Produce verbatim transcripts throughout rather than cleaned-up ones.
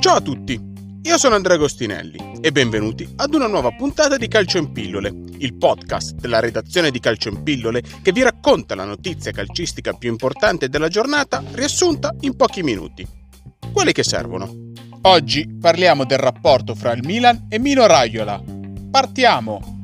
Ciao a tutti, io sono Andrea Agostinelli e benvenuti ad una nuova puntata di Calcio in pillole, il podcast della redazione di Calcio in pillole che vi racconta la notizia calcistica più importante della giornata riassunta in pochi minuti, quelli che servono. Oggi parliamo del rapporto fra il Milan e Mino Raiola. Partiamo!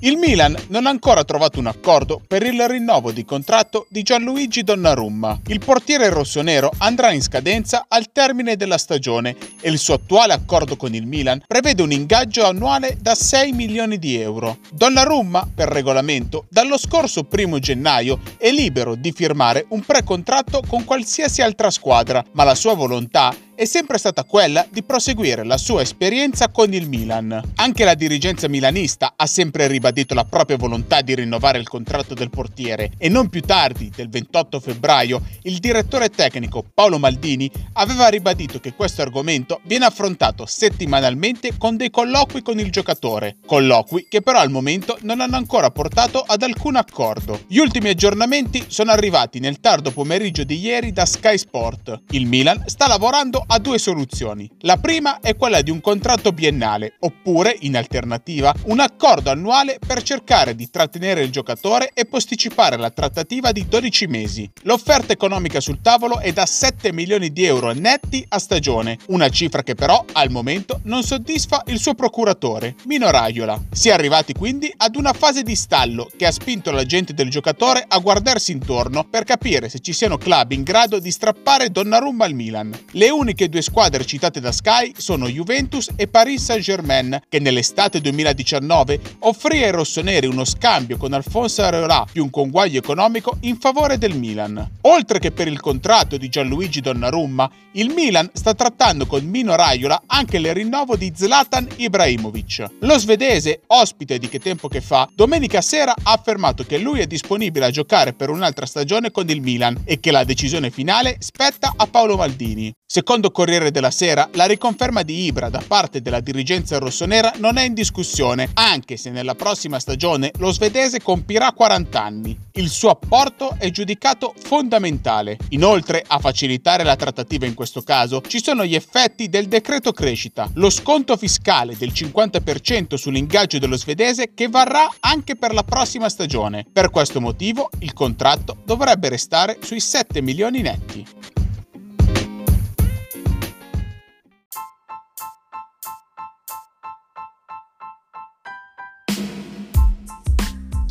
Il Milan non ha ancora trovato un accordo per il rinnovo di contratto di Gianluigi Donnarumma. Il portiere rossonero andrà in scadenza al termine della stagione e il suo attuale accordo con il Milan prevede un ingaggio annuale da sei milioni di euro. Donnarumma, per regolamento, dallo scorso primo gennaio è libero di firmare un precontratto con qualsiasi altra squadra, ma la sua volontà è sempre stata quella di proseguire la sua esperienza con il Milan. Anche la dirigenza milanista ha sempre ribadito la propria volontà di rinnovare il contratto del portiere e non più tardi del ventotto febbraio il direttore tecnico Paolo Maldini aveva ribadito che questo argomento viene affrontato settimanalmente con dei colloqui con il giocatore, colloqui che però al momento non hanno ancora portato ad alcun accordo. Gli ultimi aggiornamenti sono arrivati nel tardo pomeriggio di ieri da Sky Sport. Il Milan sta lavorando ha due soluzioni. La prima è quella di un contratto biennale, oppure, in alternativa, un accordo annuale per cercare di trattenere il giocatore e posticipare la trattativa di dodici mesi. L'offerta economica sul tavolo è da sette milioni di euro netti a stagione, una cifra che però, al momento, non soddisfa il suo procuratore, Mino Raiola. Si è arrivati quindi ad una fase di stallo che ha spinto l'agente del giocatore a guardarsi intorno per capire se ci siano club in grado di strappare Donnarumma al Milan. Le uniche che due squadre citate da Sky sono Juventus e Paris Saint Germain, che nell'estate duemiladiciannove offrì ai rossoneri uno scambio con Alfonso Areola più un conguaglio economico in favore del Milan. Oltre che per il contratto di Gianluigi Donnarumma, il Milan sta trattando con Mino Raiola anche il rinnovo di Zlatan Ibrahimovic. Lo svedese, ospite di Che Tempo che fa, domenica sera ha affermato che lui è disponibile a giocare per un'altra stagione con il Milan e che la decisione finale spetta a Paolo Maldini. Secondo Corriere della Sera, la riconferma di Ibra da parte della dirigenza rossonera non è in discussione, anche se nella prossima stagione lo svedese compirà quaranta anni. Il suo apporto è giudicato fondamentale. Inoltre, a facilitare la trattativa in questo caso, ci sono gli effetti del decreto crescita, lo sconto fiscale del cinquanta per cento sull'ingaggio dello svedese che varrà anche per la prossima stagione. Per questo motivo, il contratto dovrebbe restare sui sette milioni netti.